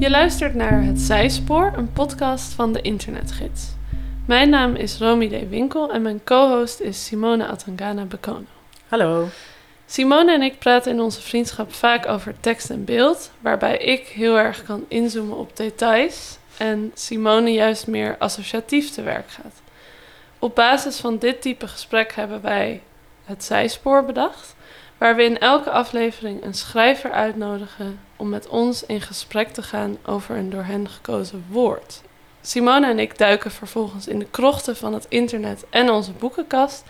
Je luistert naar Het Zijspoor, een podcast van de Internetgids. Mijn naam is Romy Day Winkel en mijn co-host is Simone Atangana Bekono. Hallo. Simone en ik praten in onze vriendschap vaak over tekst en beeld, waarbij ik heel erg kan inzoomen op details en Simone juist meer associatief te werk gaat. Op basis van dit type gesprek hebben wij Het Zijspoor bedacht, waar we in elke aflevering een schrijver uitnodigen om met ons in gesprek te gaan over een door hen gekozen woord. Simone en ik duiken vervolgens in de krochten van het internet en onze boekenkast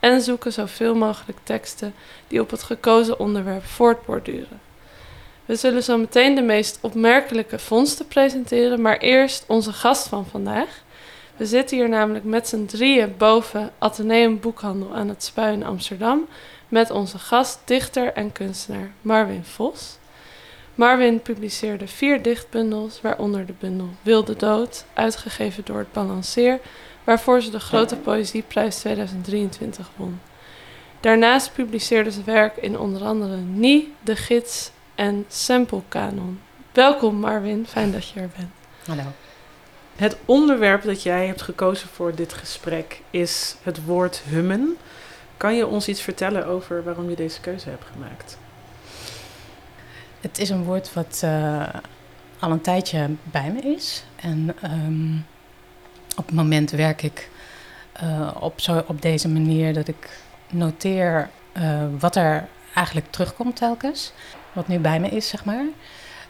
en zoeken zoveel mogelijk teksten die op het gekozen onderwerp voortborduren. We zullen zo meteen de meest opmerkelijke vondsten presenteren, maar eerst onze gast van vandaag. We zitten hier namelijk met z'n drieën boven Atheneum Boekhandel aan het Spui in Amsterdam met onze gast, dichter en kunstenaar Marwin Vos. Marwin publiceerde 4 dichtbundels, waaronder de bundel Wilde Dood, uitgegeven door het Balanceer, waarvoor ze de Grote Poëzieprijs 2023 won. Daarnaast publiceerde ze werk in onder andere Nie, De Gids en Samplekanon. Welkom Marwin, fijn dat je er bent. Hallo. Het onderwerp dat jij hebt gekozen voor dit gesprek is het woord hummen. Kan je ons iets vertellen over waarom je deze keuze hebt gemaakt? Het is een woord wat al een tijdje bij me is. En op het moment werk ik op deze manier dat ik noteer wat er eigenlijk terugkomt telkens. Wat nu bij me is, zeg maar.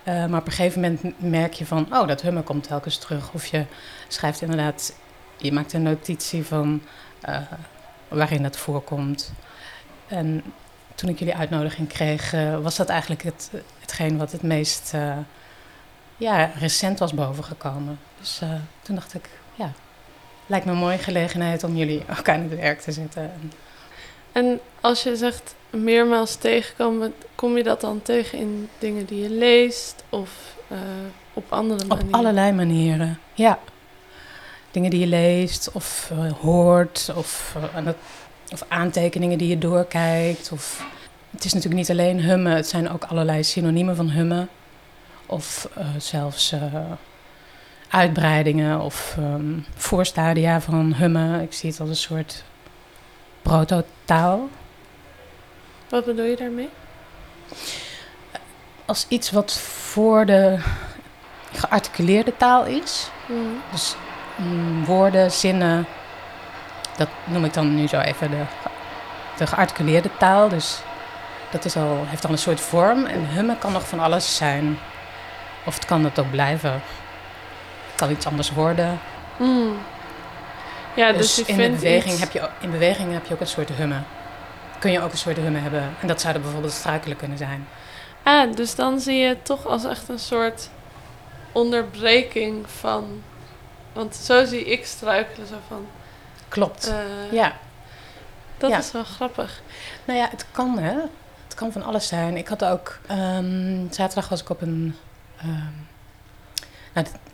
Maar op een gegeven moment merk je van, oh, dat hummen komt telkens terug. Of je schrijft inderdaad, je maakt een notitie van waarin dat voorkomt. En toen ik jullie uitnodiging kreeg, was dat eigenlijk hetgeen wat het meest recent was bovengekomen. Dus toen dacht ik, ja, lijkt me een mooie gelegenheid om jullie ook aan het werk te zetten. En als je zegt meermaals tegenkomen, kom je dat dan tegen in dingen die je leest of op andere manieren? Op allerlei manieren, ja. Dingen die je leest of hoort of aantekeningen die je doorkijkt. Of, het is natuurlijk niet alleen hummen, het zijn ook allerlei synoniemen van hummen. Of zelfs uitbreidingen of voorstadia van hummen. Ik zie het als een soort prototaal. Wat bedoel je daarmee? Als iets wat voor de gearticuleerde taal is. Mm. Dus woorden, zinnen, dat noem ik dan nu zo even de gearticuleerde taal. Dus dat is heeft al een soort vorm. En hummen kan nog van alles zijn. Of het kan het ook blijven. Het kan iets anders worden. Mm. Ja, dus in beweging heb je ook een soort hummen. Kun je ook een soort hummen hebben. En dat zouden bijvoorbeeld struikelen kunnen zijn. Ah, dus dan zie je het toch als echt een soort onderbreking van... Want zo zie ik struikelen zo van... Klopt, ja. Dat is wel grappig. Nou ja, het kan hè. Het kan van alles zijn. Ik had ook... zaterdag was ik op een...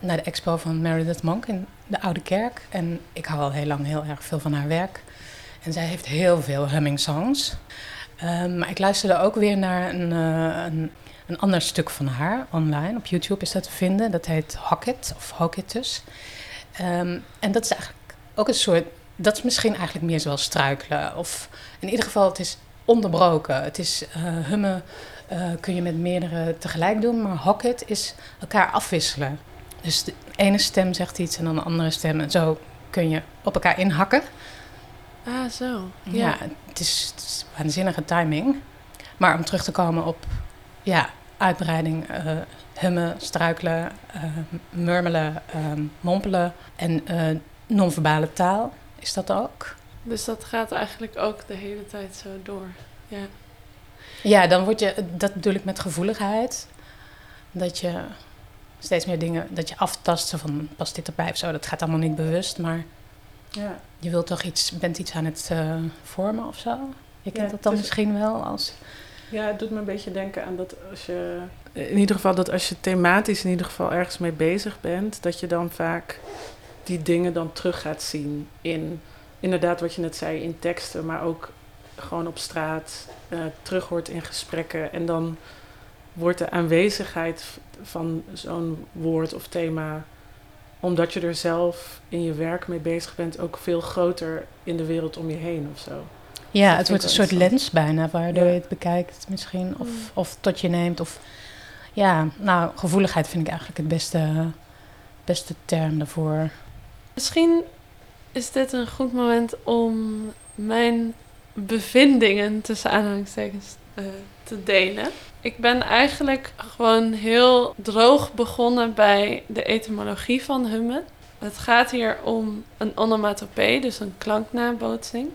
naar de expo van Meredith Monk in de Oude Kerk. En ik hou al heel lang heel erg veel van haar werk. En zij heeft heel veel humming songs. Maar ik luisterde ook weer naar een ander stuk van haar online. Op YouTube is dat te vinden. Dat heet Hock It, of Hock It dus. En dat is eigenlijk ook een soort... Dat is misschien eigenlijk meer zoals struikelen. Of in ieder geval, het is onderbroken. Het is hummen kun je met meerdere tegelijk doen. Maar Hock It is elkaar afwisselen. Dus de ene stem zegt iets en dan de andere stem. En zo kun je op elkaar inhakken. Ah, zo. Ja, ja, het is waanzinnige timing. Maar om terug te komen op... Ja, uitbreiding, hummen, struikelen, murmelen, mompelen en non-verbale taal is dat ook. Dus dat gaat eigenlijk ook de hele tijd zo door. Ja, ja, dan word je, dat bedoel ik met gevoeligheid, dat je steeds meer dingen, dat je aftast van past dit erbij of zo, dat gaat allemaal niet bewust, maar ja, je wilt toch bent iets aan het vormen of zo. Je kent dat dan misschien wel als... Ja, het doet me een beetje denken aan dat als je... In ieder geval dat als je thematisch in ieder geval ergens mee bezig bent... dat je dan vaak die dingen dan terug gaat zien in... Inderdaad wat je net zei, in teksten, maar ook gewoon op straat... terug hoort in gesprekken. En dan wordt de aanwezigheid van zo'n woord of thema, omdat je er zelf in je werk mee bezig bent, ook veel groter in de wereld om je heen of zo. Ja, dat het wordt een soort lens bijna, waardoor je het bekijkt misschien, of tot je neemt. Of ja, nou, gevoeligheid vind ik eigenlijk het beste term daarvoor. Misschien is dit een goed moment om mijn bevindingen tussen aanhalingstekens te delen. Ik ben eigenlijk gewoon heel droog begonnen bij de etymologie van hummen. Het gaat hier om een onomatopee, dus een klanknabootsing.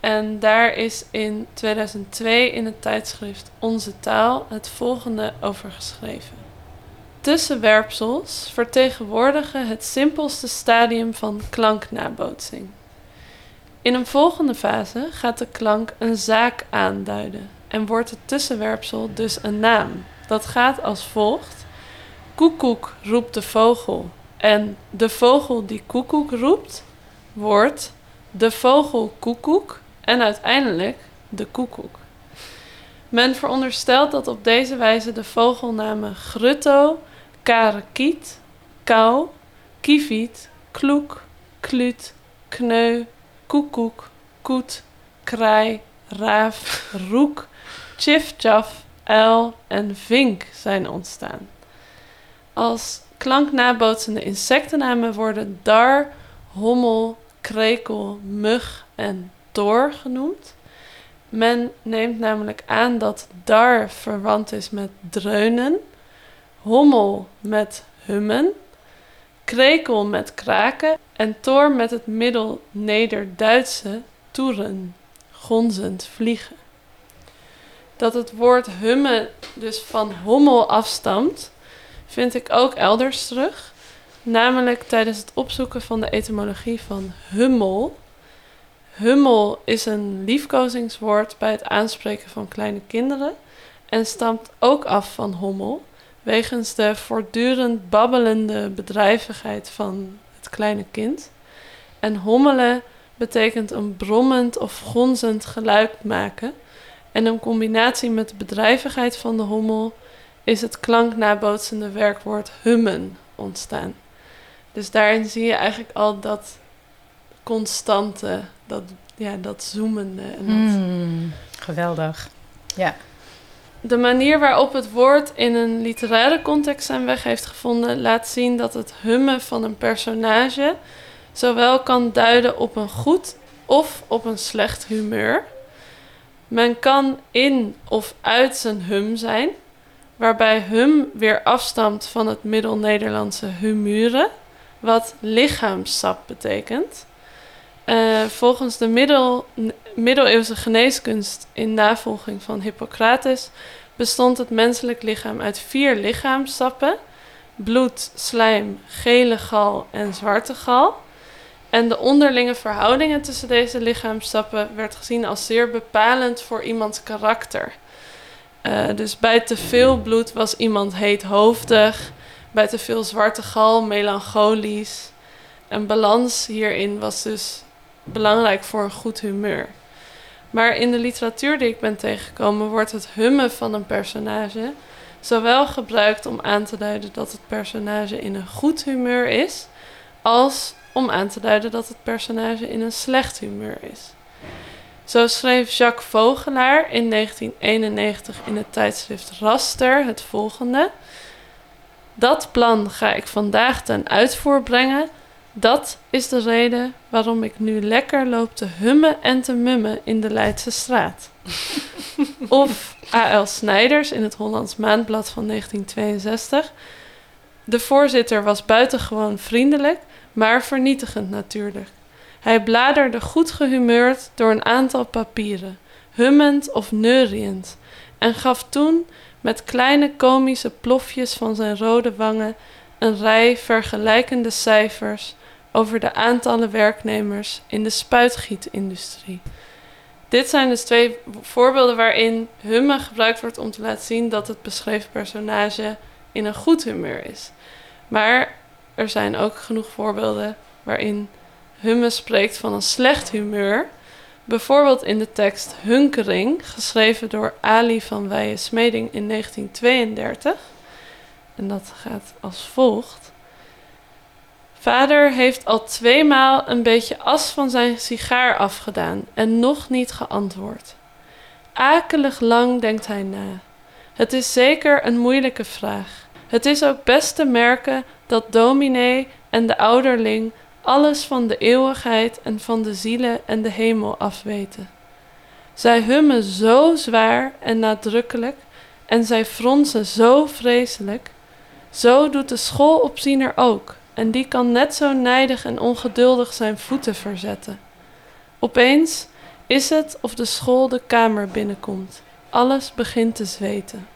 En daar is in 2002 in het tijdschrift Onze Taal het volgende over geschreven. Tussenwerpsels vertegenwoordigen het simpelste stadium van klanknabootsing. In een volgende fase gaat de klank een zaak aanduiden en wordt het tussenwerpsel dus een naam. Dat gaat als volgt: koekoek roept de vogel en de vogel die koekoek roept wordt de vogel koekoek en uiteindelijk de koekoek. Men veronderstelt dat op deze wijze de vogelnamen grutto, karekiet, kou, kieviet, kloek, kluut, kneu, koekoek, koet, kraai, raaf, roek, tjiftjaf, uil en vink zijn ontstaan. Als klanknabootsende insectennamen worden dar, hommel, krekel, mug en dor genoemd. Men neemt namelijk aan dat dar verwant is met dreunen, hommel met hummen, krekel met kraken en tor met het Middel-Neder-Duitse toeren, gonzend vliegen. Dat het woord hummen dus van hommel afstamt, vind ik ook elders terug. Namelijk tijdens het opzoeken van de etymologie van hummel. Hummel is een liefkozingswoord bij het aanspreken van kleine kinderen en stamt ook af van hommel, wegens de voortdurend babbelende bedrijvigheid van het kleine kind. En hommelen betekent een brommend of gonzend geluid maken. En in combinatie met de bedrijvigheid van de hommel is het klanknabootsende werkwoord hummen ontstaan. Dus daarin zie je eigenlijk al dat constante, dat zoemende. En dat. Geweldig. Ja. De manier waarop het woord in een literaire context zijn weg heeft gevonden, laat zien dat het hummen van een personage zowel kan duiden op een goed of op een slecht humeur. Men kan in of uit zijn hum zijn, waarbij hum weer afstamt van het Middel-Nederlandse humure, wat lichaamssap betekent. Volgens de middeleeuwse geneeskunst in navolging van Hippocrates bestond het menselijk lichaam uit 4 lichaamssappen: bloed, slijm, gele gal en zwarte gal. En de onderlinge verhoudingen tussen deze lichaamssappen werd gezien als zeer bepalend voor iemands karakter. Dus bij te veel bloed was iemand heethoofdig, bij te veel zwarte gal melancholisch. En balans hierin was dus belangrijk voor een goed humeur. Maar in de literatuur die ik ben tegengekomen wordt het hummen van een personage zowel gebruikt om aan te duiden dat het personage in een goed humeur is, als om aan te duiden dat het personage in een slecht humeur is. Zo schreef Jacques Vogelaar in 1991 in het tijdschrift Raster het volgende: dat plan ga ik vandaag ten uitvoer brengen. Dat is de reden waarom ik nu lekker loop te hummen en te mummen in de Leidse straat. Of A.L. Snijders in het Hollands Maandblad van 1962. De voorzitter was buitengewoon vriendelijk, maar vernietigend natuurlijk. Hij bladerde goed gehumeurd door een aantal papieren, hummend of neuriënd, en gaf toen met kleine komische plofjes van zijn rode wangen een rij vergelijkende cijfers over de aantallen werknemers in de spuitgietindustrie. Dit zijn dus 2 voorbeelden waarin hummen gebruikt wordt om te laten zien dat het beschreven personage in een goed humeur is. Maar er zijn ook genoeg voorbeelden waarin hummen spreekt van een slecht humeur, Bijvoorbeeld in de tekst Hunkering, geschreven door Ali van Weijen-Smeding in 1932. En dat gaat als volgt. Vader heeft al 2 maal een beetje as van zijn sigaar afgedaan en nog niet geantwoord. Akelig lang denkt hij na. Het is zeker een moeilijke vraag. Het is ook best te merken dat dominee en de ouderling alles van de eeuwigheid en van de zielen en de hemel afweten. Zij hummen zo zwaar en nadrukkelijk en zij fronsen zo vreselijk. Zo doet de schoolopziener ook en die kan net zo nijdig en ongeduldig zijn voeten verzetten. Opeens is het of de school de kamer binnenkomt. Alles begint te zweten.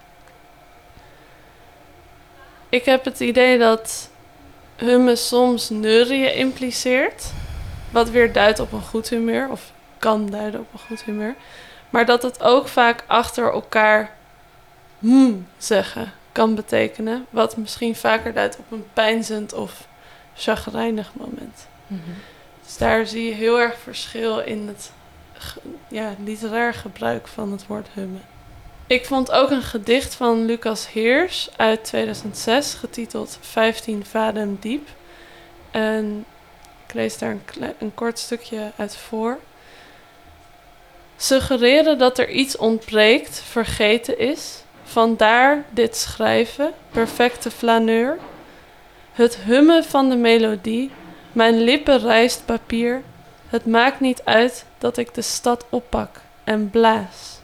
Ik heb het idee dat hummen soms neurieën impliceert. Wat weer duidt op een goed humeur. Of kan duiden op een goed humeur. Maar dat het ook vaak achter elkaar zeggen kan betekenen. Wat misschien vaker duidt op een pijnzend of chagrijnig moment. Mm-hmm. Dus daar zie je heel erg verschil in het literair gebruik van het woord hummen. Ik vond ook een gedicht van Lucas Heers uit 2006, getiteld 15 Vadem Diep. En ik lees daar een kort stukje uit voor. Suggereren dat er iets ontbreekt, vergeten is. Vandaar dit schrijven, perfecte flaneur. Het hummen van de melodie, mijn lippen rijst papier. Het maakt niet uit dat ik de stad oppak en blaas.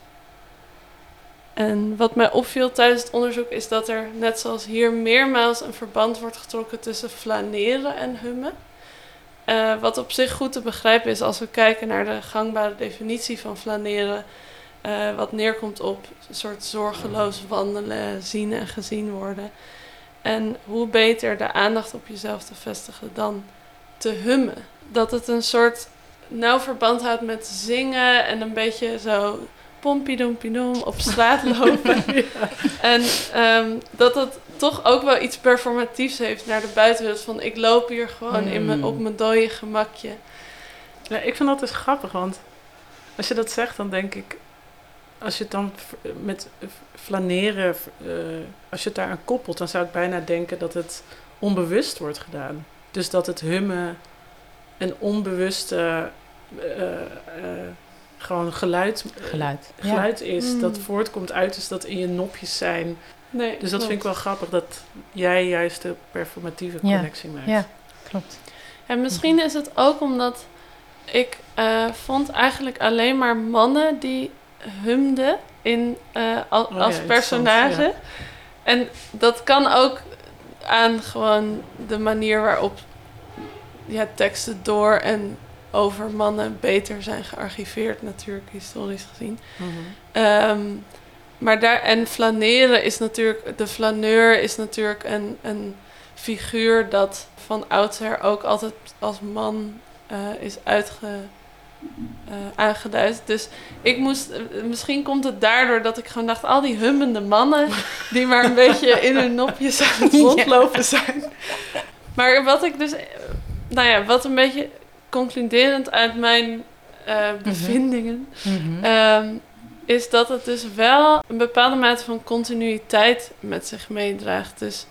En wat mij opviel tijdens het onderzoek is dat er, net zoals hier, meermaals een verband wordt getrokken tussen flaneren en hummen. Wat op zich goed te begrijpen is als we kijken naar de gangbare definitie van flaneren. Wat neerkomt op een soort zorgeloos wandelen, zien en gezien worden. En hoe beter de aandacht op jezelf te vestigen dan te hummen. Dat het een soort nauw verband houdt met zingen en een beetje zo pompidompidom op straat lopen. Ja. En dat het toch ook wel iets performatiefs heeft naar de buitenwereld. Van ik loop hier gewoon op mijn dode gemakje. Ja, ik vind dat dus grappig, want als je dat zegt, dan denk ik, als je het dan met flaneren, als je het daaraan koppelt, dan zou ik bijna denken dat het onbewust wordt gedaan. Dus dat het hummen een onbewuste gewoon geluid ja. is. Dat voortkomt uit dus dat in je nopjes zijn. Nee, dus dat klopt. Vind ik wel grappig dat jij juist de performatieve connectie maakt. Ja, klopt. En misschien is het ook omdat ik vond eigenlijk alleen maar mannen die humden in, als personage. Ja. En dat kan ook aan gewoon de manier waarop teksten door en over mannen beter zijn gearchiveerd, natuurlijk, historisch gezien. Mm-hmm. Maar daar, en flaneren is natuurlijk, de flaneur is natuurlijk een figuur dat van oudsher ook altijd als man is aangeduid. Dus ik moest, misschien komt het daardoor dat ik gewoon dacht, al die hummende mannen die maar een beetje in hun nopjes aan het rondlopen zijn. Maar wat ik dus, wat een beetje concluderend uit mijn bevindingen, is dat het dus wel een bepaalde mate van continuïteit met zich meedraagt. Dus,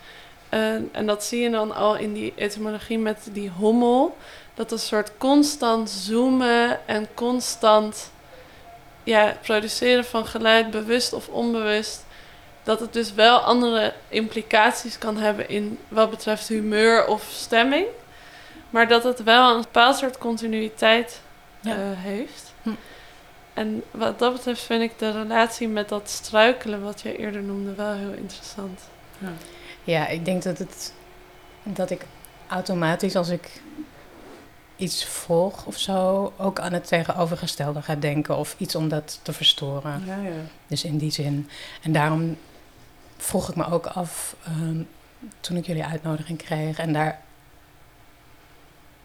en dat zie je dan al in die etymologie met die hommel. Dat een soort constant zoomen en constant produceren van geluid, bewust of onbewust. Dat het dus wel andere implicaties kan hebben in wat betreft humeur of stemming. Maar dat het wel een bepaald soort continuïteit heeft. Hm. En wat dat betreft vind ik de relatie met dat struikelen, wat jij eerder noemde, wel heel interessant. Ja, ik denk dat ik automatisch, als ik iets volg of zo, ook aan het tegenovergestelde ga denken. Of iets om dat te verstoren. Ja, ja. Dus in die zin. En daarom vroeg ik me ook af, toen ik jullie uitnodiging kreeg en daar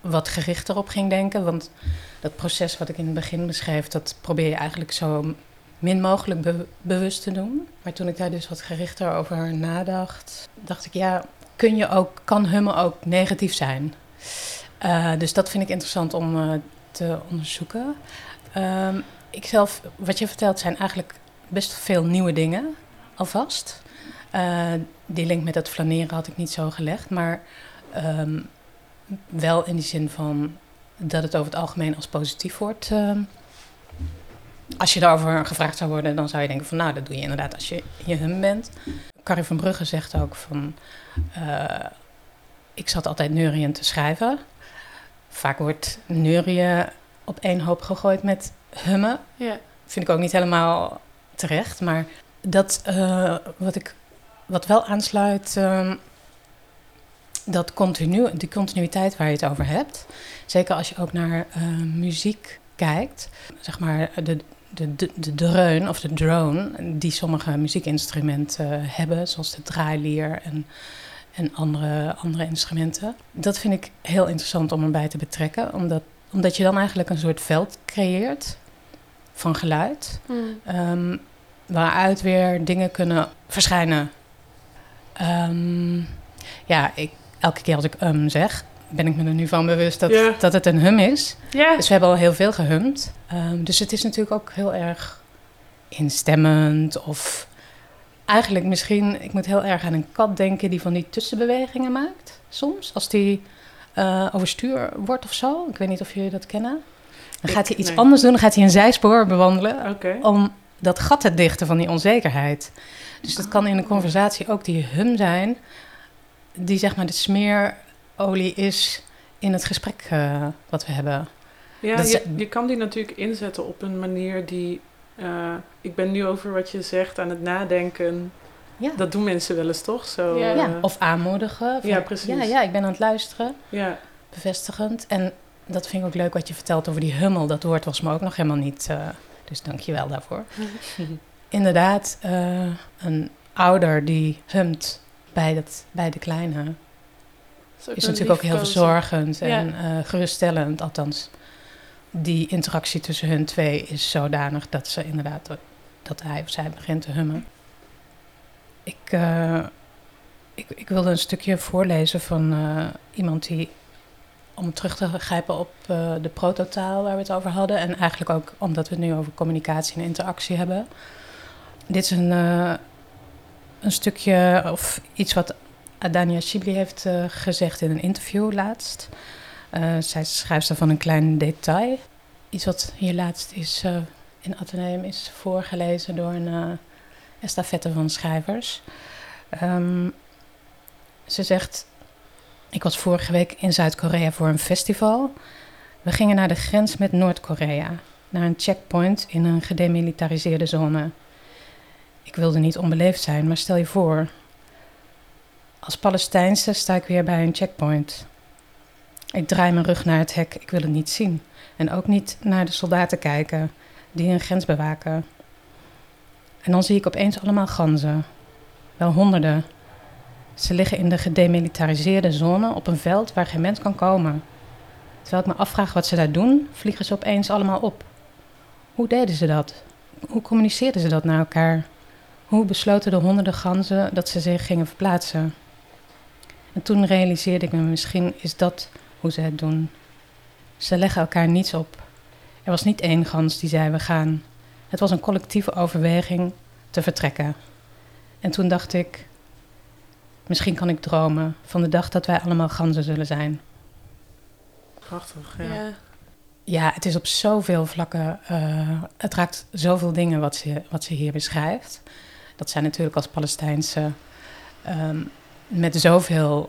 wat gerichter op ging denken. Want dat proces wat ik in het begin beschreef, dat probeer je eigenlijk zo min mogelijk bewust te doen. Maar toen ik daar dus wat gerichter over nadacht, dacht ik, kan hummen ook negatief zijn? Dus dat vind ik interessant om te onderzoeken. Ikzelf, wat je vertelt, zijn eigenlijk best veel nieuwe dingen alvast. Die link met dat flaneren had ik niet zo gelegd, maar wel in die zin van dat het over het algemeen als positief wordt. Als je daarover gevraagd zou worden, dan zou je denken van nou, dat doe je inderdaad als je je hun bent. Carrie van Brugge zegt ook van ik zat altijd neuriën te schrijven. Vaak wordt neuriën op één hoop gegooid met hummen. Ja. Vind ik ook niet helemaal terecht, maar dat wat wel aansluit, die continuïteit waar je het over hebt. Zeker als je ook naar muziek kijkt. Zeg maar de dreun of de drone die sommige muziekinstrumenten hebben, zoals de draailier en andere instrumenten. Dat vind ik heel interessant om erbij te betrekken, omdat je dan eigenlijk een soort veld creëert van geluid. Mm. Waaruit weer dingen kunnen verschijnen. Elke keer als ik zeg, ben ik me er nu van bewust dat het een hum is. Yeah. Dus we hebben al heel veel gehumd. Dus het is natuurlijk ook heel erg instemmend. Of eigenlijk misschien, ik moet heel erg aan een kat denken die van die tussenbewegingen maakt. Soms, als die overstuur wordt of zo. Ik weet niet of jullie dat kennen. Dan gaat hij iets anders doen, dan gaat hij een zijspoor bewandelen. Okay. Om dat gat te dichten van die onzekerheid. Dus dat kan in een conversatie ook die hum zijn, die zeg maar de smeerolie is in het gesprek wat we hebben. Ja, je kan die natuurlijk inzetten op een manier die... ik ben nu over wat je zegt aan het nadenken. Ja. Dat doen mensen wel eens, toch? Zo, of aanmoedigen. Van, ja, precies. Ja, ik ben aan het luisteren. Ja. Bevestigend. En dat vind ik ook leuk wat je vertelt over die hummel. Dat woord was me ook nog helemaal niet... dus dank je wel daarvoor. Inderdaad, een ouder die humt bij de kleine is natuurlijk ook heel verzorgend en geruststellend. Althans, die interactie tussen hun twee is zodanig dat ze inderdaad dat hij of zij begint te hummen. Ik wilde een stukje voorlezen van iemand die, om terug te grijpen op de prototaal waar we het over hadden, en eigenlijk ook omdat we het nu over communicatie en interactie hebben. Dit is een stukje of iets wat Adania Shibli heeft gezegd in een interview laatst. Zij schrijft daarvan een klein detail. Iets wat hier laatst is in Atheneum is voorgelezen door een estafette van schrijvers. Ze zegt: ik was vorige week in Zuid-Korea voor een festival. We gingen naar de grens met Noord-Korea, naar een checkpoint in een gedemilitariseerde zone. Ik wilde niet onbeleefd zijn, maar stel je voor. Als Palestijnse sta ik weer bij een checkpoint. Ik draai mijn rug naar het hek, ik wil het niet zien. En ook niet naar de soldaten kijken, die een grens bewaken. En dan zie ik opeens allemaal ganzen. Wel honderden. Ze liggen in de gedemilitariseerde zone op een veld waar geen mens kan komen. Terwijl ik me afvraag wat ze daar doen, vliegen ze opeens allemaal op. Hoe deden ze dat? Hoe communiceerden ze dat naar elkaar? Hoe besloten de honderden ganzen dat ze zich gingen verplaatsen? En toen realiseerde ik me, misschien is dat hoe ze het doen. Ze leggen elkaar niets op. Er was niet één gans die zei: we gaan. Het was een collectieve overweging te vertrekken. En toen dacht ik: misschien kan ik dromen van de dag dat wij allemaal ganzen zullen zijn. Prachtig, ja. Ja, het is op zoveel vlakken. Het raakt zoveel dingen wat ze hier beschrijft. Dat zijn natuurlijk als Palestijnse met zoveel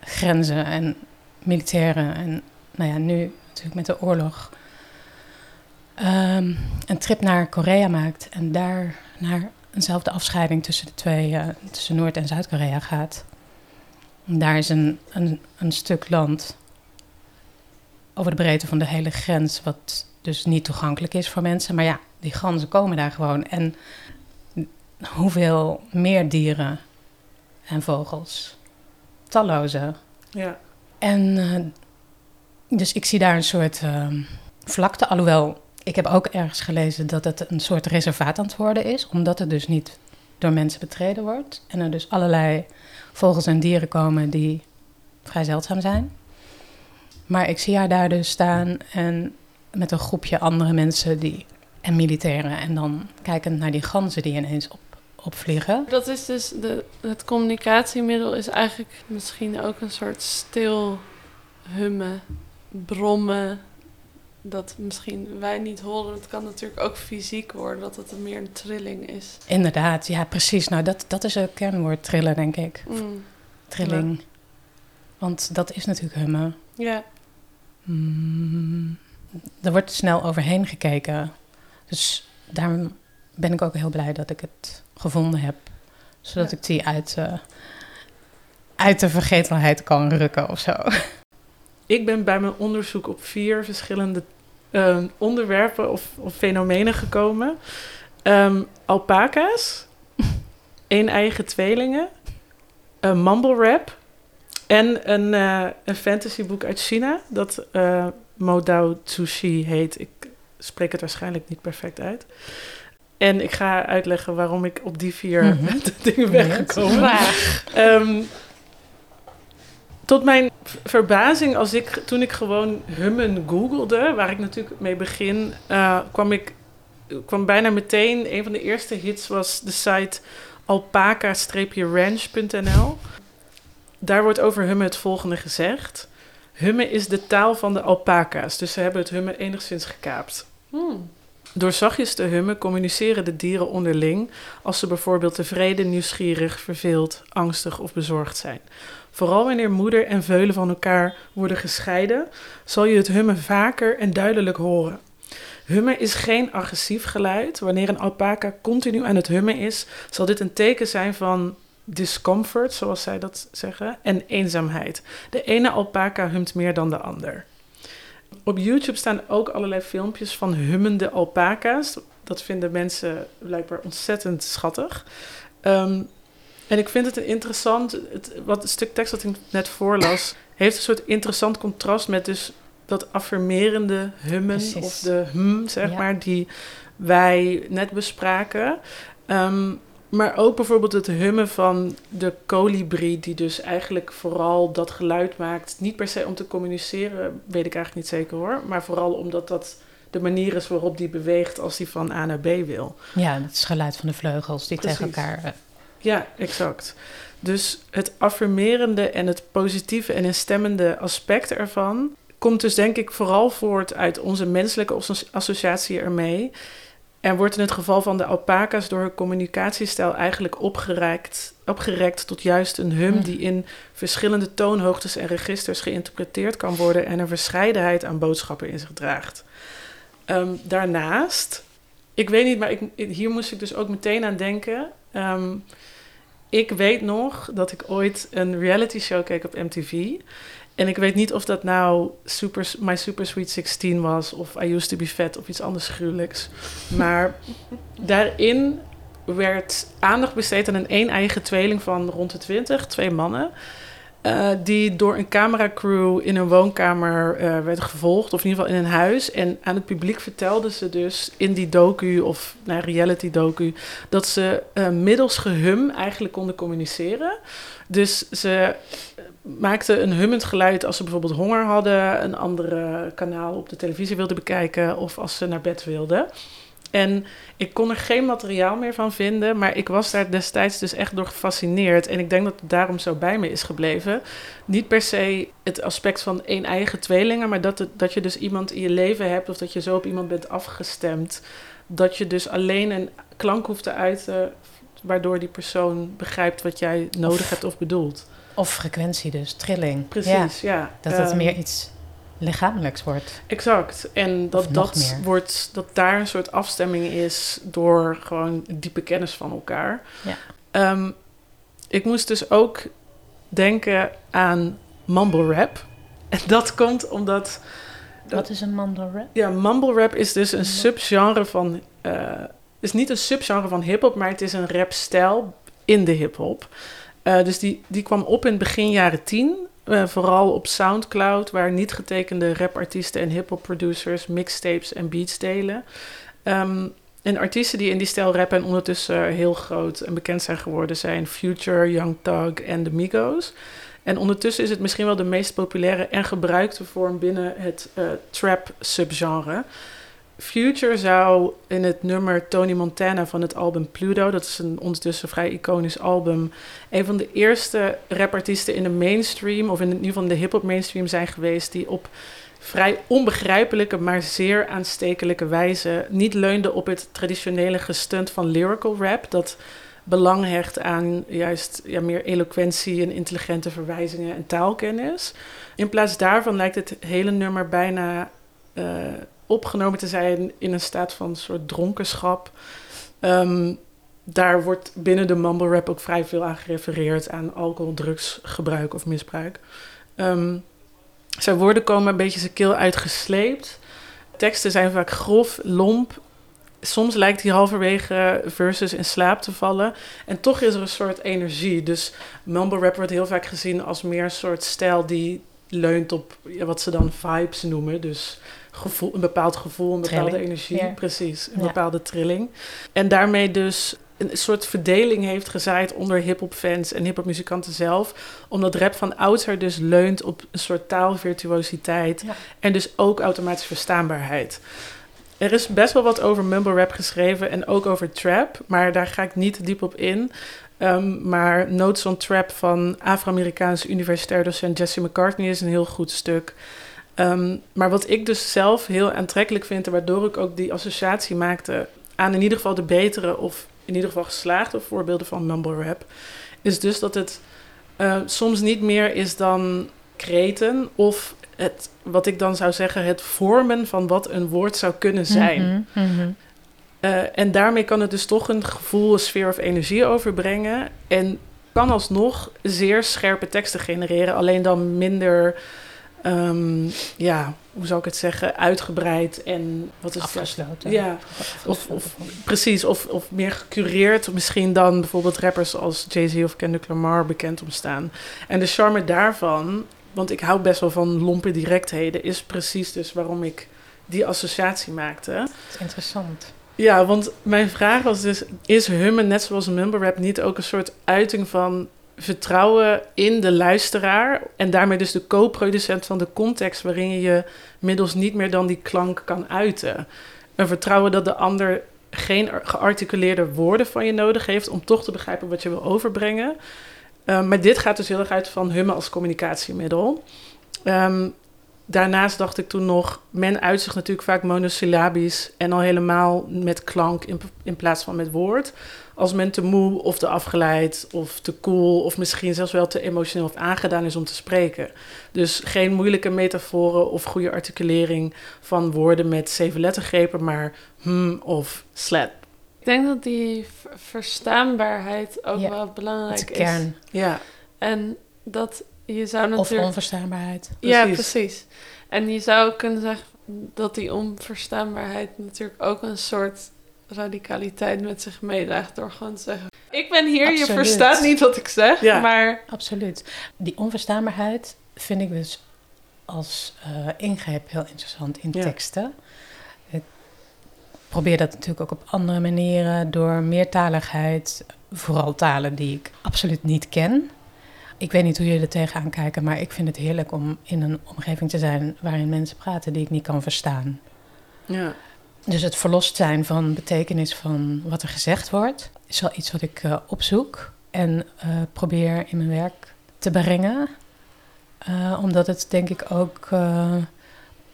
grenzen en militairen. En nou ja, nu natuurlijk met de oorlog. Een trip naar Korea maakt en daar naar eenzelfde afscheiding tussen de twee, tussen Noord- en Zuid-Korea gaat. En daar is een stuk land over de breedte van de hele grens, wat dus niet toegankelijk is voor mensen. Maar ja, die ganzen komen daar gewoon. En hoeveel meer dieren en vogels. Talloze. Ja. En dus ik zie daar een soort vlakte, alhoewel... Ik heb ook ergens gelezen dat het een soort reservaat aan het worden is, omdat het dus niet door mensen betreden wordt. En er dus allerlei vogels en dieren komen die vrij zeldzaam zijn. Maar ik zie haar daar dus staan en met een groepje andere mensen en militairen. En dan kijkend naar die ganzen die ineens opvliegen. Dat is dus het communicatiemiddel is eigenlijk misschien ook een soort stil hummen, brommen. Dat misschien wij niet horen. Het kan natuurlijk ook fysiek worden, dat het meer een trilling is. Inderdaad, ja, precies. Nou, dat is een kernwoord, trillen, denk ik. Mm. Trilling. Ja. Want dat is natuurlijk hummen. Ja. Mm. Er wordt snel overheen gekeken. Dus daarom ben ik ook heel blij dat ik het gevonden heb. Zodat ik die uit de vergetelheid kan rukken of zo. Ik ben bij mijn onderzoek op 4 verschillende onderwerpen of fenomenen gekomen. Alpaca's, een-eigen tweelingen, een mumble rap en een fantasyboek uit China dat Mo Dao Tsushi heet. Ik spreek het waarschijnlijk niet perfect uit. En ik ga uitleggen waarom ik op die 4 dingen ben gekomen. Tot mijn verbazing, toen ik gewoon hummen googelde, waar ik natuurlijk mee begin, kwam bijna meteen, een van de eerste hits was de site alpaca-ranch.nl. Daar wordt over hummen het volgende gezegd. Hummen is de taal van de alpaca's, dus ze hebben het hummen enigszins gekaapt. Door zachtjes te hummen communiceren de dieren onderling als ze bijvoorbeeld tevreden, nieuwsgierig, verveeld, angstig of bezorgd zijn. Vooral wanneer moeder en veulen van elkaar worden gescheiden, zal je het hummen vaker en duidelijk horen. Hummen is geen agressief geluid. Wanneer een alpaca continu aan het hummen is, zal dit een teken zijn van discomfort, zoals zij dat zeggen, en eenzaamheid. De ene alpaca humt meer dan de ander. Op YouTube staan ook allerlei filmpjes van hummende alpaca's. Dat vinden mensen blijkbaar ontzettend schattig. En ik vind het een interessant... Het stuk tekst dat ik net voorlas heeft een soort interessant contrast met dus dat affirmerende hummen. Precies. Of de maar, die wij net bespraken. Maar ook bijvoorbeeld het hummen van de kolibrie, die dus eigenlijk vooral dat geluid maakt. Niet per se om te communiceren, weet ik eigenlijk niet zeker hoor. Maar vooral omdat dat de manier is waarop die beweegt als die van A naar B wil. Ja, dat is het geluid van de vleugels die tegen elkaar... Ja, exact. Dus het affirmerende en het positieve en instemmende aspect ervan komt dus denk ik vooral voort uit onze menselijke associatie ermee. En wordt in het geval van de alpaca's door hun communicatiestijl eigenlijk opgerekt tot juist een hum die in verschillende toonhoogtes en registers geïnterpreteerd kan worden en een verscheidenheid aan boodschappen in zich draagt. Daarnaast, ik weet niet, maar hier moest ik dus ook meteen aan denken. Ik weet nog dat ik ooit een reality show keek op MTV. En ik weet niet of dat nou My Super Sweet 16 was of I Used to Be Fat of iets anders gruwelijks. Maar daarin werd aandacht besteed aan een een-eigen tweeling van rond de 20, 2 mannen. Die door een cameracrew in een woonkamer werden gevolgd, of in ieder geval in een huis. En aan het publiek vertelden ze dus in die docu, of reality docu, dat ze middels gehum eigenlijk konden communiceren. Dus ze maakten een hummend geluid als ze bijvoorbeeld honger hadden, een andere kanaal op de televisie wilden bekijken, of als ze naar bed wilden. En ik kon er geen materiaal meer van vinden, maar ik was daar destijds dus echt door gefascineerd. En ik denk dat het daarom zo bij me is gebleven. Niet per se het aspect van een-eigen tweelingen, maar dat je dus iemand in je leven hebt of dat je zo op iemand bent afgestemd. Dat je dus alleen een klank hoeft te uiten, waardoor die persoon begrijpt wat jij nodig hebt of bedoelt. Of frequentie dus, trilling. Precies, ja. Dat meer iets... lichamelijks wordt. Exact. En dat daar een soort afstemming is door gewoon diepe kennis van elkaar. Ja. Ik moest dus ook denken aan mumble rap. En dat komt omdat... Wat is een mumble rap? Ja, mumble rap is dus een subgenre van... is niet een subgenre van hiphop, maar het is een rapstijl in de hiphop. Dus die kwam op in begin jaren 10... vooral op Soundcloud, waar niet getekende rapartiesten en hiphop producers mixtapes en beats delen. En artiesten die in die stijl rappen en ondertussen heel groot en bekend zijn geworden zijn Future, Young Thug en The Migos. En ondertussen is het misschien wel de meest populaire en gebruikte vorm binnen het trap-subgenre. Future zou in het nummer Tony Montana van het album Pluto, dat is een ondertussen vrij iconisch album, een van de eerste rapartiesten in de mainstream, of in ieder geval in de hip-hop mainstream zijn geweest, die op vrij onbegrijpelijke, maar zeer aanstekelijke wijze niet leunde op het traditionele gestunt van lyrical rap, dat belang hecht aan juist meer eloquentie en intelligente verwijzingen en taalkennis. In plaats daarvan lijkt het hele nummer bijna opgenomen te zijn in een staat van een soort dronkenschap. Daar wordt binnen de mumble rap ook vrij veel aan gerefereerd, aan alcohol, drugsgebruik of misbruik. Zijn woorden komen een beetje zijn keel uitgesleept. Teksten zijn vaak grof, lomp. Soms lijkt hij halverwege verses in slaap te vallen. En toch is er een soort energie. Dus mumble rap wordt heel vaak gezien als meer een soort stijl die leunt op wat ze dan vibes noemen. Dus een bepaald gevoel, een bepaalde trilling. Energie. Ja. Precies, een bepaalde trilling. En daarmee dus een soort verdeling heeft gezaaid onder hiphopfans en hiphopmuzikanten zelf. Omdat rap van oudsher dus leunt op een soort taalvirtuositeit. Ja. En dus ook automatisch verstaanbaarheid. Er is best wel wat over mumble rap geschreven en ook over trap, maar daar ga ik niet diep op in. Maar Notes on Trap van Afro-Amerikaanse universitair docent Jesse McCartney is een heel goed stuk. Maar wat ik dus zelf heel aantrekkelijk vind en waardoor ik ook die associatie maakte aan in ieder geval de betere of in ieder geval geslaagde voorbeelden van mumble rap, is dus dat het soms niet meer is dan kreten of het, wat ik dan zou zeggen, het vormen van wat een woord zou kunnen zijn. Mm-hmm, mm-hmm. En daarmee kan het dus toch een gevoel, een sfeer of energie overbrengen. En kan alsnog zeer scherpe teksten genereren. Alleen dan minder, hoe zou ik het zeggen, uitgebreid en wat is afgesloten. Ja, of meer gecureerd misschien dan bijvoorbeeld rappers als Jay-Z of Kendrick Lamar bekend om staan. En de charme daarvan, want ik hou best wel van lompe directheden, is precies dus waarom ik die associatie maakte. Dat is interessant. Ja, want mijn vraag was dus, is hummen net zoals mumble rap niet ook een soort uiting van vertrouwen in de luisteraar en daarmee dus de co-producent van de context waarin je je middels niet meer dan die klank kan uiten? Een vertrouwen dat de ander geen gearticuleerde woorden van je nodig heeft om toch te begrijpen wat je wil overbrengen. Maar dit gaat dus heel erg uit van hummen als communicatiemiddel. Daarnaast dacht ik toen nog, men uit zich natuurlijk vaak monosyllabisch en al helemaal met klank in plaats van met woord. Als men te moe of te afgeleid of te cool of misschien zelfs wel te emotioneel of aangedaan is om te spreken. Dus geen moeilijke metaforen of goede articulering van woorden met 7 lettergrepen, maar of slat. Ik denk dat die verstaanbaarheid ook wel belangrijk is. Kern. Ja. En dat je zou natuurlijk... Of onverstaanbaarheid. Precies. Ja, precies. En je zou kunnen zeggen dat die onverstaanbaarheid natuurlijk ook een soort radicaliteit met zich meedraagt door gewoon te zeggen, ik ben hier, absoluut. Je verstaat niet wat ik zeg, maar... Absoluut. Die onverstaanbaarheid vind ik dus als ingreep heel interessant in teksten. Ik probeer dat natuurlijk ook op andere manieren door meertaligheid. Vooral talen die ik absoluut niet ken. Ik weet niet hoe jullie er tegenaan kijken, maar ik vind het heerlijk om in een omgeving te zijn waarin mensen praten die ik niet kan verstaan. Ja. Dus het verlost zijn van betekenis van wat er gezegd wordt is wel iets wat ik opzoek en probeer in mijn werk te brengen. Omdat het denk ik ook een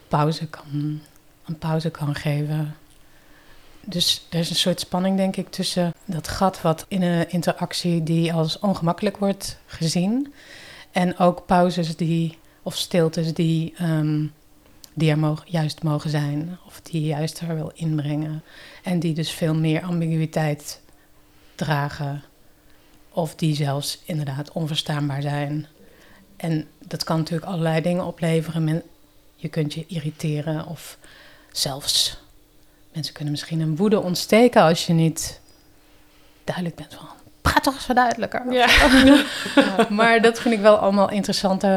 pauze kan geven. Dus er is een soort spanning, denk ik, tussen dat gat wat in een interactie die als ongemakkelijk wordt gezien. En ook pauzes stiltes die er juist mogen zijn. Of die je juist er wil inbrengen. En die dus veel meer ambiguïteit dragen. Of die zelfs inderdaad onverstaanbaar zijn. En dat kan natuurlijk allerlei dingen opleveren. Je kunt je irriteren of zelfs... Mensen kunnen misschien een woede ontsteken als je niet duidelijk bent van... Praat toch eens wat duidelijker. Ja. Maar dat vind ik wel allemaal interessante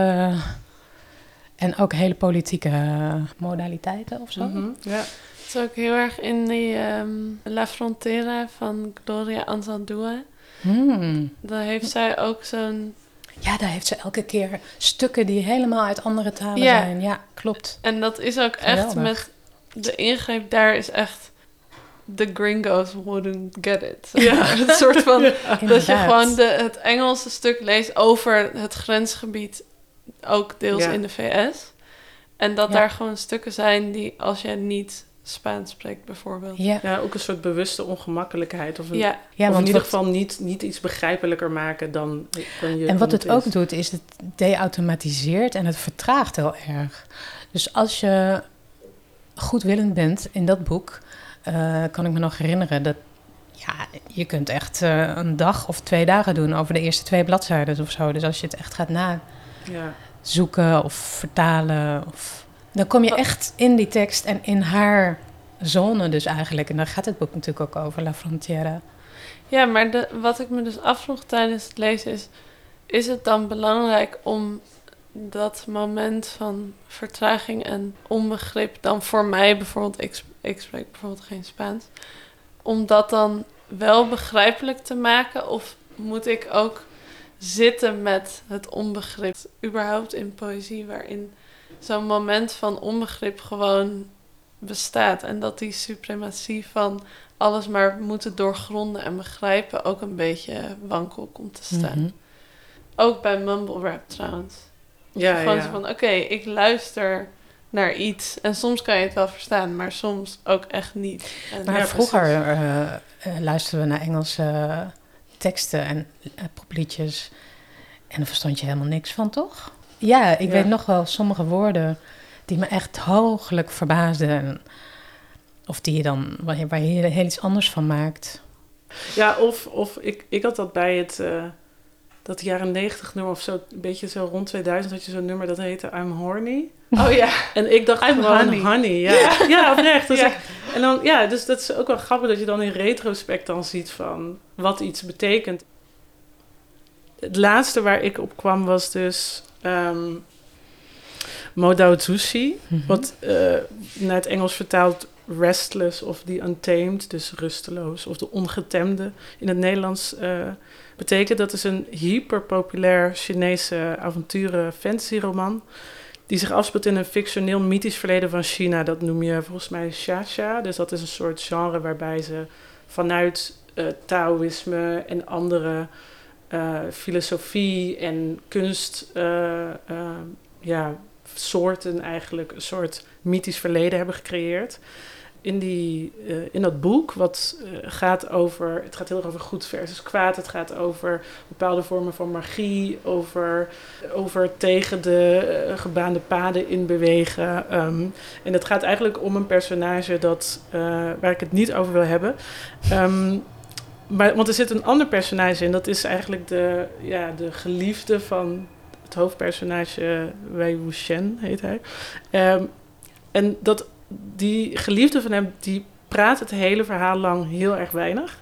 en ook hele politieke modaliteiten of zo. Mm-hmm. Ja. Het is ook heel erg in die La Frontera van Gloria Anzaldúa. Daar heeft zij ook zo'n... Ja, daar heeft ze elke keer stukken die helemaal uit andere talen zijn. Ja, klopt. En dat is ook geweldig. Echt met de ingreep daar is echt... The gringos wouldn't get it. Ja. Het soort van dat je gewoon het Engelse stuk leest over het grensgebied, ook deels in de VS. En dat daar gewoon stukken zijn die als jij niet Spaans spreekt bijvoorbeeld. Ja, ja, ook een soort bewuste ongemakkelijkheid. Of, of in ieder geval niet iets begrijpelijker maken dan je. En wat het ook doet is het deautomatiseert en het vertraagt heel erg. Dus als je goedwillend bent in dat boek... kan ik me nog herinneren dat je kunt echt een dag of 2 dagen doen over de eerste 2 bladzijden of zo. Dus als je het echt gaat nazoeken of vertalen, dan kom je echt in die tekst en in haar zone dus eigenlijk. En daar gaat het boek natuurlijk ook over, La Frontera. Ja, maar wat ik me dus afvroeg tijdens het lezen is het dan belangrijk om... dat moment van vertraging en onbegrip dan voor mij bijvoorbeeld... ik spreek bijvoorbeeld geen Spaans... om dat dan wel begrijpelijk te maken... of moet ik ook zitten met het onbegrip? Überhaupt in poëzie waarin zo'n moment van onbegrip gewoon bestaat... en dat die suprematie van alles maar moeten doorgronden en begrijpen... ook een beetje wankel komt te staan. Mm-hmm. Ook bij mumble rap trouwens... Ja, gewoon zo van, oké, ik luister naar iets. En soms kan je het wel verstaan, maar soms ook echt niet. En maar vroeger luisterden we naar Engelse teksten en popliedjes. En daar verstond je helemaal niks van, toch? Ja, ik weet nog wel sommige woorden die me echt hooglijk verbaasden. Of die je dan, waar je heel iets anders van maakt. Ja, of ik had dat bij het... dat jaren 90 nummer of zo, een beetje zo rond 2000 had je zo'n nummer dat heette I'm Horny. Oh ja. En ik dacht I'm gewoon honey. Ja, oprecht. Dus en dan, dus dat is ook wel grappig dat je dan in retrospect dan ziet van wat iets betekent. Het laatste waar ik op kwam was dus Mo Dao Tsushi, wat naar het Engels vertaald Restless of the untamed, dus rusteloos of de ongetemde in het Nederlands... betekent dat is een hyperpopulair Chinese avonturen fantasyroman die zich afspeelt in een fictioneel mythisch verleden van China. Dat noem je volgens mij xia-xia. Dus dat is een soort genre waarbij ze vanuit Taoïsme en andere filosofie en kunst soorten eigenlijk een soort mythisch verleden hebben gecreëerd. In dat boek, wat het gaat heel erg over goed versus kwaad. Het gaat over bepaalde vormen van magie, over tegen de gebaande paden in bewegen. En het gaat eigenlijk om een personage waar ik het niet over wil hebben. Want er zit een ander personage in. Dat is eigenlijk de geliefde van het hoofdpersonage, Wei Wuxian heet hij. En dat... Die geliefde van hem, die praat het hele verhaal lang heel erg weinig.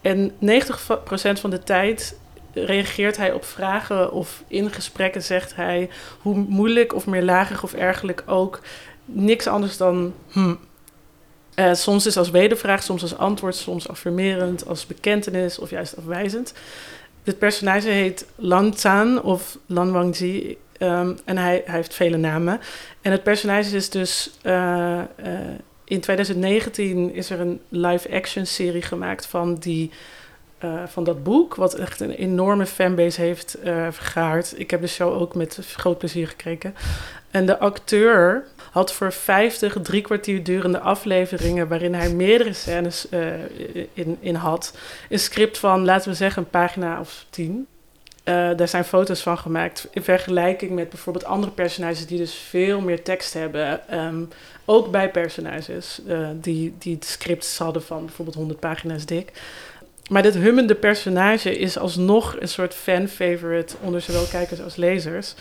En 90% van de tijd reageert hij op vragen of in gesprekken zegt hij... hoe moeilijk of meerlagig of ergerlijk ook, niks anders dan... soms is als wedervraag, soms als antwoord, soms affirmerend, als bekentenis of juist afwijzend. Dit personage heet Lan Tan of Lan Wangji... en hij heeft vele namen. En het personage is dus... in 2019 is er een live-action serie gemaakt van dat boek... wat echt een enorme fanbase heeft vergaard. Ik heb de show ook met groot plezier gekeken. En de acteur had voor 50 3 kwartier durende afleveringen... waarin hij meerdere scènes in had. Een script van, laten we zeggen, een pagina of 10... daar zijn foto's van gemaakt in vergelijking met bijvoorbeeld andere personages die dus veel meer tekst hebben. Ook bij personages die scripts hadden van bijvoorbeeld 100 pagina's dik. Maar dit hummende personage is alsnog een soort fan-favorite onder zowel kijkers als lezers.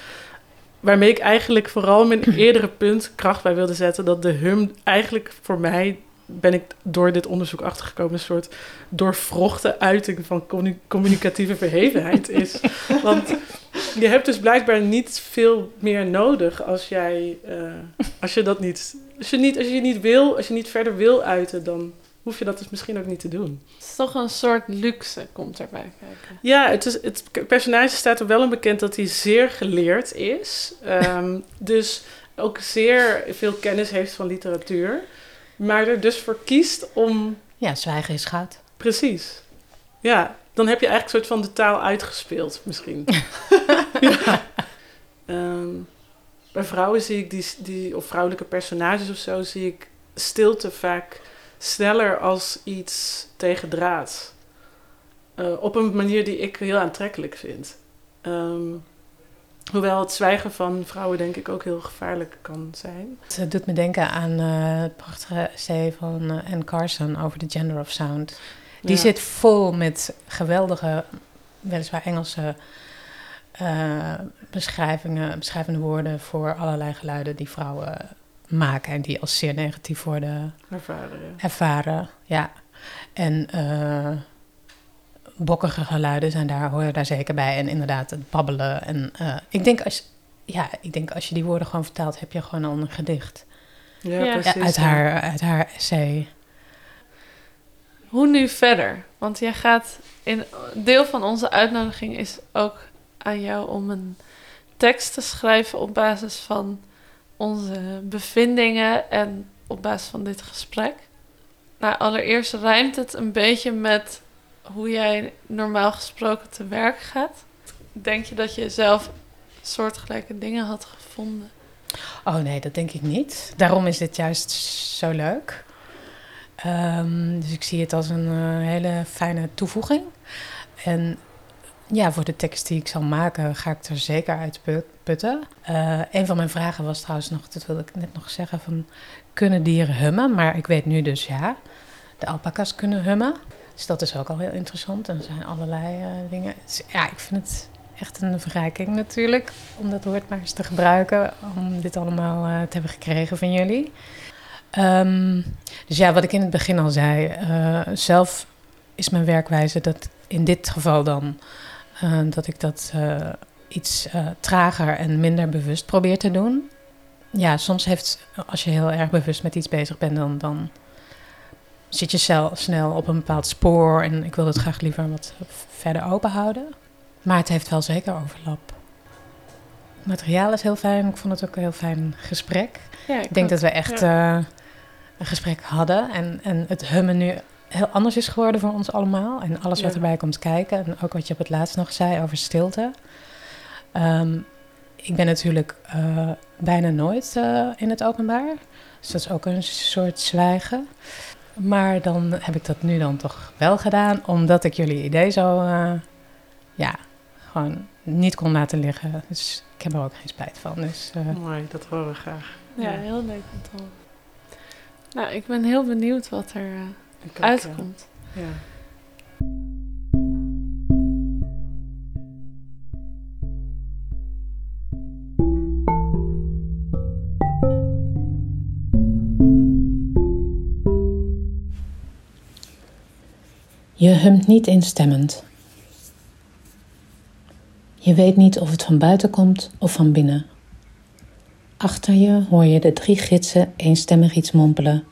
Waarmee ik eigenlijk vooral mijn eerdere punt kracht bij wilde zetten dat de hum eigenlijk voor mij... ben ik door dit onderzoek achtergekomen... een soort doorvrochte uiting van communicatieve verhevenheid is. Want je hebt dus blijkbaar niet veel meer nodig... als je niet wil, als je niet verder wil uiten... dan hoef je dat dus misschien ook niet te doen. Het is toch een soort luxe, komt erbij kijken. Ja, het personage staat er wel in bekend dat hij zeer geleerd is. Dus ook zeer veel kennis heeft van literatuur. Maar er dus voor kiest om... Ja, zwijgen is goud. Precies. Ja, dan heb je eigenlijk een soort van de taal uitgespeeld misschien. Ja. Bij vrouwen zie ik of vrouwelijke personages of zo, zie ik stilte vaak sneller als iets tegen draad. Op een manier die ik heel aantrekkelijk vind. Hoewel het zwijgen van vrouwen denk ik ook heel gevaarlijk kan zijn. Het doet me denken aan het prachtige essay van Anne Carson over The Gender of Sound. Die zit vol met geweldige, weliswaar Engelse beschrijvende woorden voor allerlei geluiden die vrouwen maken en die als zeer negatief worden ervaren. Ja. En bokkige geluiden hoor je daar zeker bij. En inderdaad, het babbelen. En ik denk als je die woorden gewoon vertaalt, heb je gewoon al een gedicht. Ja, precies. Ja, uit haar essay. Hoe nu verder? Want jij gaat... Deel van onze uitnodiging is ook aan jou om een tekst te schrijven op basis van onze bevindingen en op basis van dit gesprek. Nou, allereerst rijmt het een beetje met hoe jij normaal gesproken te werk gaat. Denk je dat je zelf soortgelijke dingen had gevonden? Oh nee, dat denk ik niet. Daarom is dit juist zo leuk. Dus ik zie het als een hele fijne toevoeging. En ja, voor de tekst die ik zal maken ga ik er zeker uit putten. Een van mijn vragen was trouwens nog, dat wilde ik net nog zeggen, van kunnen dieren hummen? Maar ik weet nu dus ja, de alpaca's kunnen hummen. Dus dat is ook al heel interessant en er zijn allerlei dingen. Dus ja, ik vind het echt een verrijking natuurlijk om dat woord maar eens te gebruiken, om dit allemaal te hebben gekregen van jullie. Dus ja, wat ik in het begin al zei, zelf is mijn werkwijze dat in dit geval dan dat ik dat iets trager en minder bewust probeer te doen. Ja, soms als je heel erg bewust met iets bezig bent, dan zit je snel op een bepaald spoor en ik wil het graag liever wat verder open houden. Maar het heeft wel zeker overlap. Het materiaal is heel fijn. Ik vond het ook een heel fijn gesprek. Ja, ik denk dat we echt een gesprek hadden. En het hummen nu heel anders is geworden voor ons allemaal. En alles wat erbij komt kijken. En ook wat je op het laatst nog zei over stilte. Ik ben natuurlijk bijna nooit in het openbaar. Dus dat is ook een soort zwijgen. Maar dan heb ik dat nu dan toch wel gedaan. Omdat ik jullie idee zo... gewoon niet kon laten liggen. Dus ik heb er ook geen spijt van. Dus, mooi, dat horen we graag. Ja, heel leuk om te horen. Nou, ik ben heel benieuwd wat er uitkomt. Ja. Je humt niet instemmend. Je weet niet of het van buiten komt of van binnen. Achter je hoor je de drie gidsen eenstemmig iets mompelen.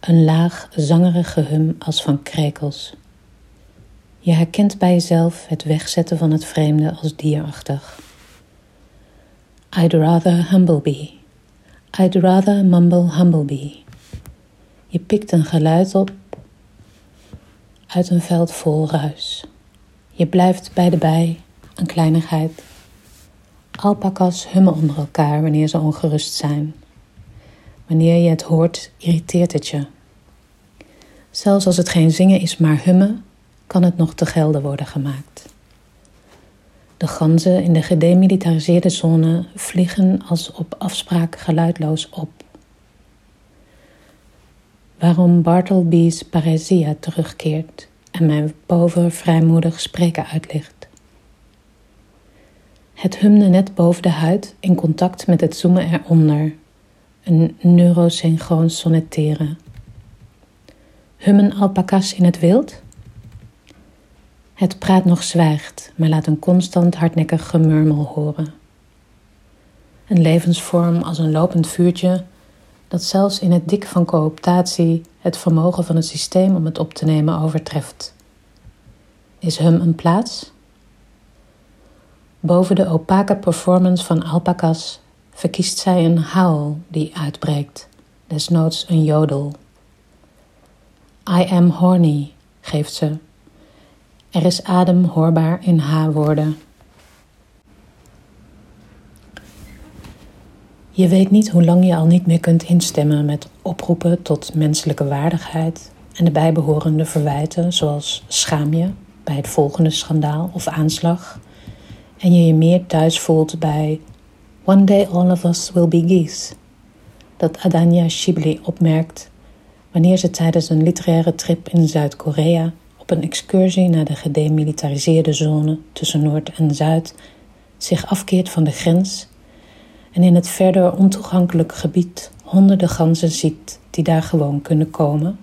Een laag, zangerig gehum als van krekels. Je herkent bij jezelf het wegzetten van het vreemde als dierachtig. I'd rather humble be. I'd rather mumble humble be. Je pikt een geluid op uit een veld vol ruis. Je blijft bij de bij. Een kleinigheid. Alpakas hummen onder elkaar wanneer ze ongerust zijn. Wanneer je het hoort, irriteert het je. Zelfs als het geen zingen is, maar hummen, kan het nog te gelde worden gemaakt. De ganzen in de gedemilitariseerde zone vliegen als op afspraak geluidloos op. Waarom Bartleby's paresia terugkeert en mijn boven vrijmoedig spreken uitlicht. Het humde net boven de huid in contact met het zoomen eronder. Een neurosynchroon sonnetteren. Hummen alpakas in het wild? Het praat nog zwijgt, maar laat een constant hardnekkig gemurmel horen. Een levensvorm als een lopend vuurtje dat zelfs in het dik van cooptatie het vermogen van het systeem om het op te nemen overtreft. Is hem een plaats? Boven de opaque performance van alpakas verkiest zij een howl die uitbreekt, desnoods een jodel. I am horny, geeft ze. Er is adem hoorbaar in haar woorden. Je weet niet hoe lang je al niet meer kunt instemmen met oproepen tot menselijke waardigheid en de bijbehorende verwijten zoals schaam je bij het volgende schandaal of aanslag en je je meer thuis voelt bij One day all of us will be geese, dat Adania Shibli opmerkt wanneer ze tijdens een literaire trip in Zuid-Korea op een excursie naar de gedemilitariseerde zone tussen Noord en Zuid zich afkeert van de grens en in het verder ontoegankelijk gebied honderden ganzen ziet die daar gewoon kunnen komen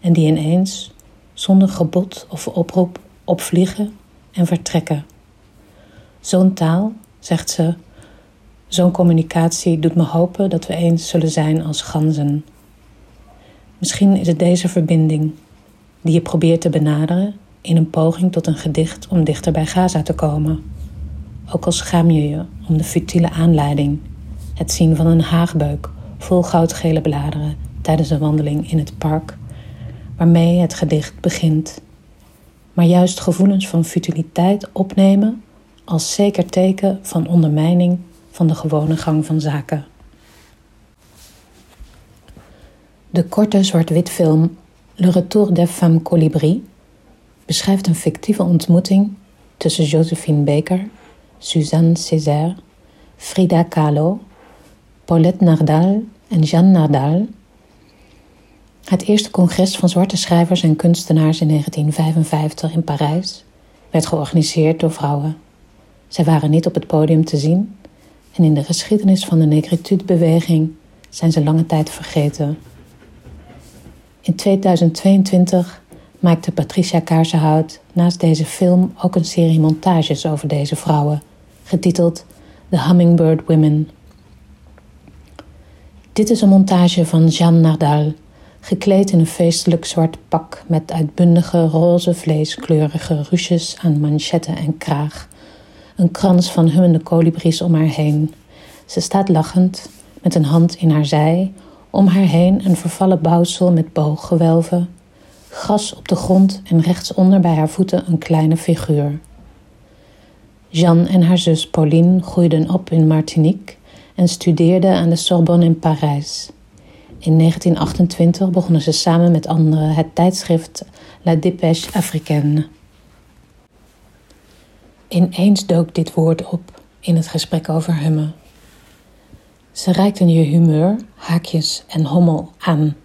en die ineens, zonder gebod of oproep, opvliegen en vertrekken. Zo'n taal, zegt ze, zo'n communicatie doet me hopen dat we eens zullen zijn als ganzen. Misschien is het deze verbinding die je probeert te benaderen in een poging tot een gedicht om dichter bij Gaza te komen. Ook al schaam je je om de futiele aanleiding, het zien van een haagbeuk vol goudgele bladeren tijdens een wandeling in het park, waarmee het gedicht begint. Maar juist gevoelens van futiliteit opnemen als zeker teken van ondermijning van de gewone gang van zaken. De korte zwart-witfilm Le Retour des Femmes Colibri beschrijft een fictieve ontmoeting tussen Josephine Baker, Suzanne Césaire, Frida Kahlo, Paulette Nardal en Jeanne Nardal. Het eerste congres van zwarte schrijvers en kunstenaars in 1955 in Parijs werd georganiseerd door vrouwen. Zij waren niet op het podium te zien en in de geschiedenis van de negritude-beweging zijn ze lange tijd vergeten. In 2022 maakte Patricia Kaarsenhout naast deze film ook een serie montages over deze vrouwen, getiteld The Hummingbird Women. Dit is een montage van Jeanne Nardal, gekleed in een feestelijk zwart pak met uitbundige roze vleeskleurige ruches aan manchetten en kraag. Een krans van hummende kolibries om haar heen. Ze staat lachend, met een hand in haar zij, om haar heen een vervallen bouwsel met booggewelven, gras op de grond en rechtsonder bij haar voeten een kleine figuur. Jeanne en haar zus Pauline groeiden op in Martinique en studeerden aan de Sorbonne in Parijs. In 1928 begonnen ze samen met anderen het tijdschrift La Dépêche Africaine. Ineens dook dit woord op in het gesprek over hummen. Ze reikten je humeur, haakjes en hommel aan.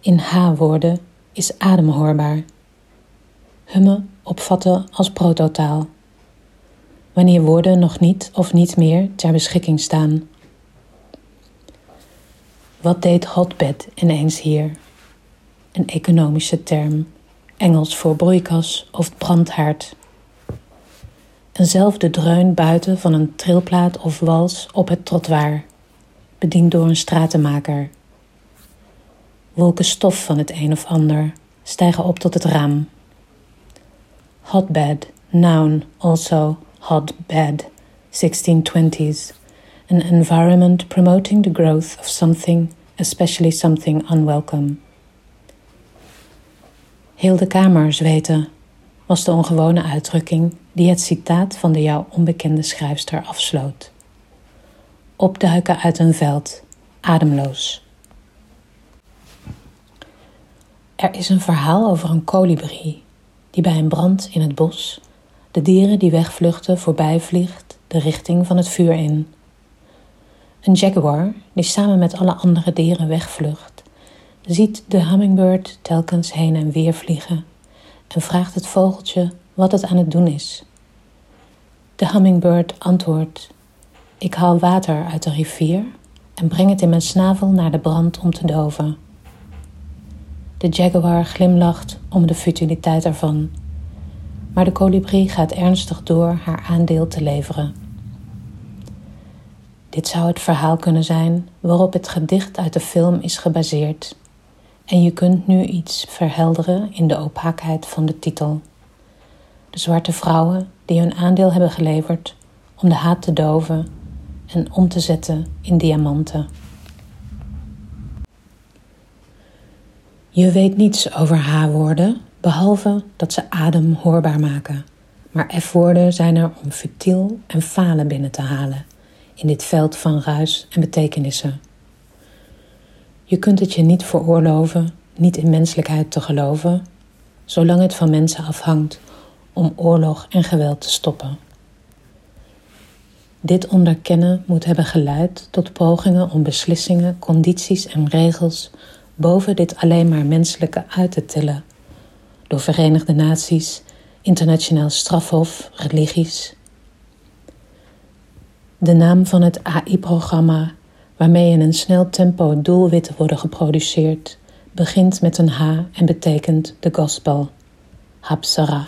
In H-woorden is adem hoorbaar. Hummen opvatten als prototaal. Wanneer woorden nog niet of niet meer ter beschikking staan. Wat deed hotbed ineens hier? Een economische term, Engels voor broeikas of brandhaard. Eenzelfde dreun buiten van een trilplaat of wals op het trottoir, bediend door een stratenmaker. Wolken stof van het een of ander stijgen op tot het raam. Hotbed, noun, also hotbed, 1620s. An environment promoting the growth of something, especially something unwelcome. Heel de kamer zweten was de ongewone uitdrukking die het citaat van de jou onbekende schrijfster afsloot. Opduiken uit een veld, ademloos. Er is een verhaal over een kolibrie die bij een brand in het bos de dieren die wegvluchten voorbij vliegt de richting van het vuur in. Een jaguar die samen met alle andere dieren wegvlucht ziet de hummingbird telkens heen en weer vliegen en vraagt het vogeltje wat het aan het doen is. De hummingbird antwoordt: ik haal water uit de rivier en breng het in mijn snavel naar de brand om te doven. De jaguar glimlacht om de futiliteit ervan, maar de kolibrie gaat ernstig door haar aandeel te leveren. Dit zou het verhaal kunnen zijn waarop het gedicht uit de film is gebaseerd. En je kunt nu iets verhelderen in de opaakheid van de titel. De zwarte vrouwen die hun aandeel hebben geleverd om de haat te doven en om te zetten in diamanten. Je weet niets over H-woorden, behalve dat ze adem hoorbaar maken. Maar F-woorden zijn er om futiel en falen binnen te halen, in dit veld van ruis en betekenissen. Je kunt het je niet veroorloven, niet in menselijkheid te geloven, zolang het van mensen afhangt om oorlog en geweld te stoppen. Dit onderkennen moet hebben geleid tot pogingen om beslissingen, condities en regels boven dit alleen maar menselijke uit te tillen, door Verenigde Naties, internationaal strafhof, religies. De naam van het AI-programma, waarmee in een snel tempo doelwitten worden geproduceerd, begint met een H en betekent de gospel, Hapsara.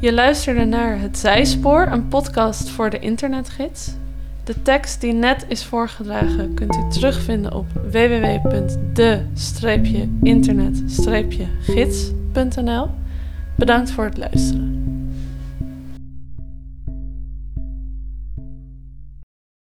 Je luisterde naar Het Zijspoor, een podcast voor de Internetgids. De tekst die net is voorgedragen kunt u terugvinden op www.de-internet-gids.nl. Bedankt voor het luisteren.